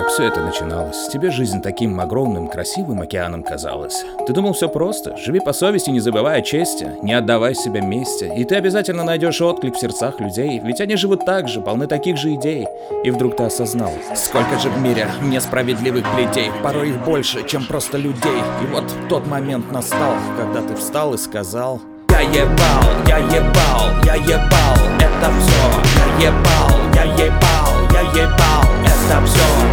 как все это начиналось. Тебе жизнь таким огромным, красивым океаном казалась. Ты думал, все просто. Живи по совести, не забывая о чести. Не отдавай себя мести. И ты обязательно найдешь отклик в сердцах людей. Ведь они живут так же, полны таких же идей. И вдруг ты осознал, сколько же в мире несправедливых людей. Порой их больше, чем просто людей. И вот тот момент настал, когда ты встал и сказал: я ебал, я ебал, я ебал это все. Я ебал, я ебал, я ебал это все.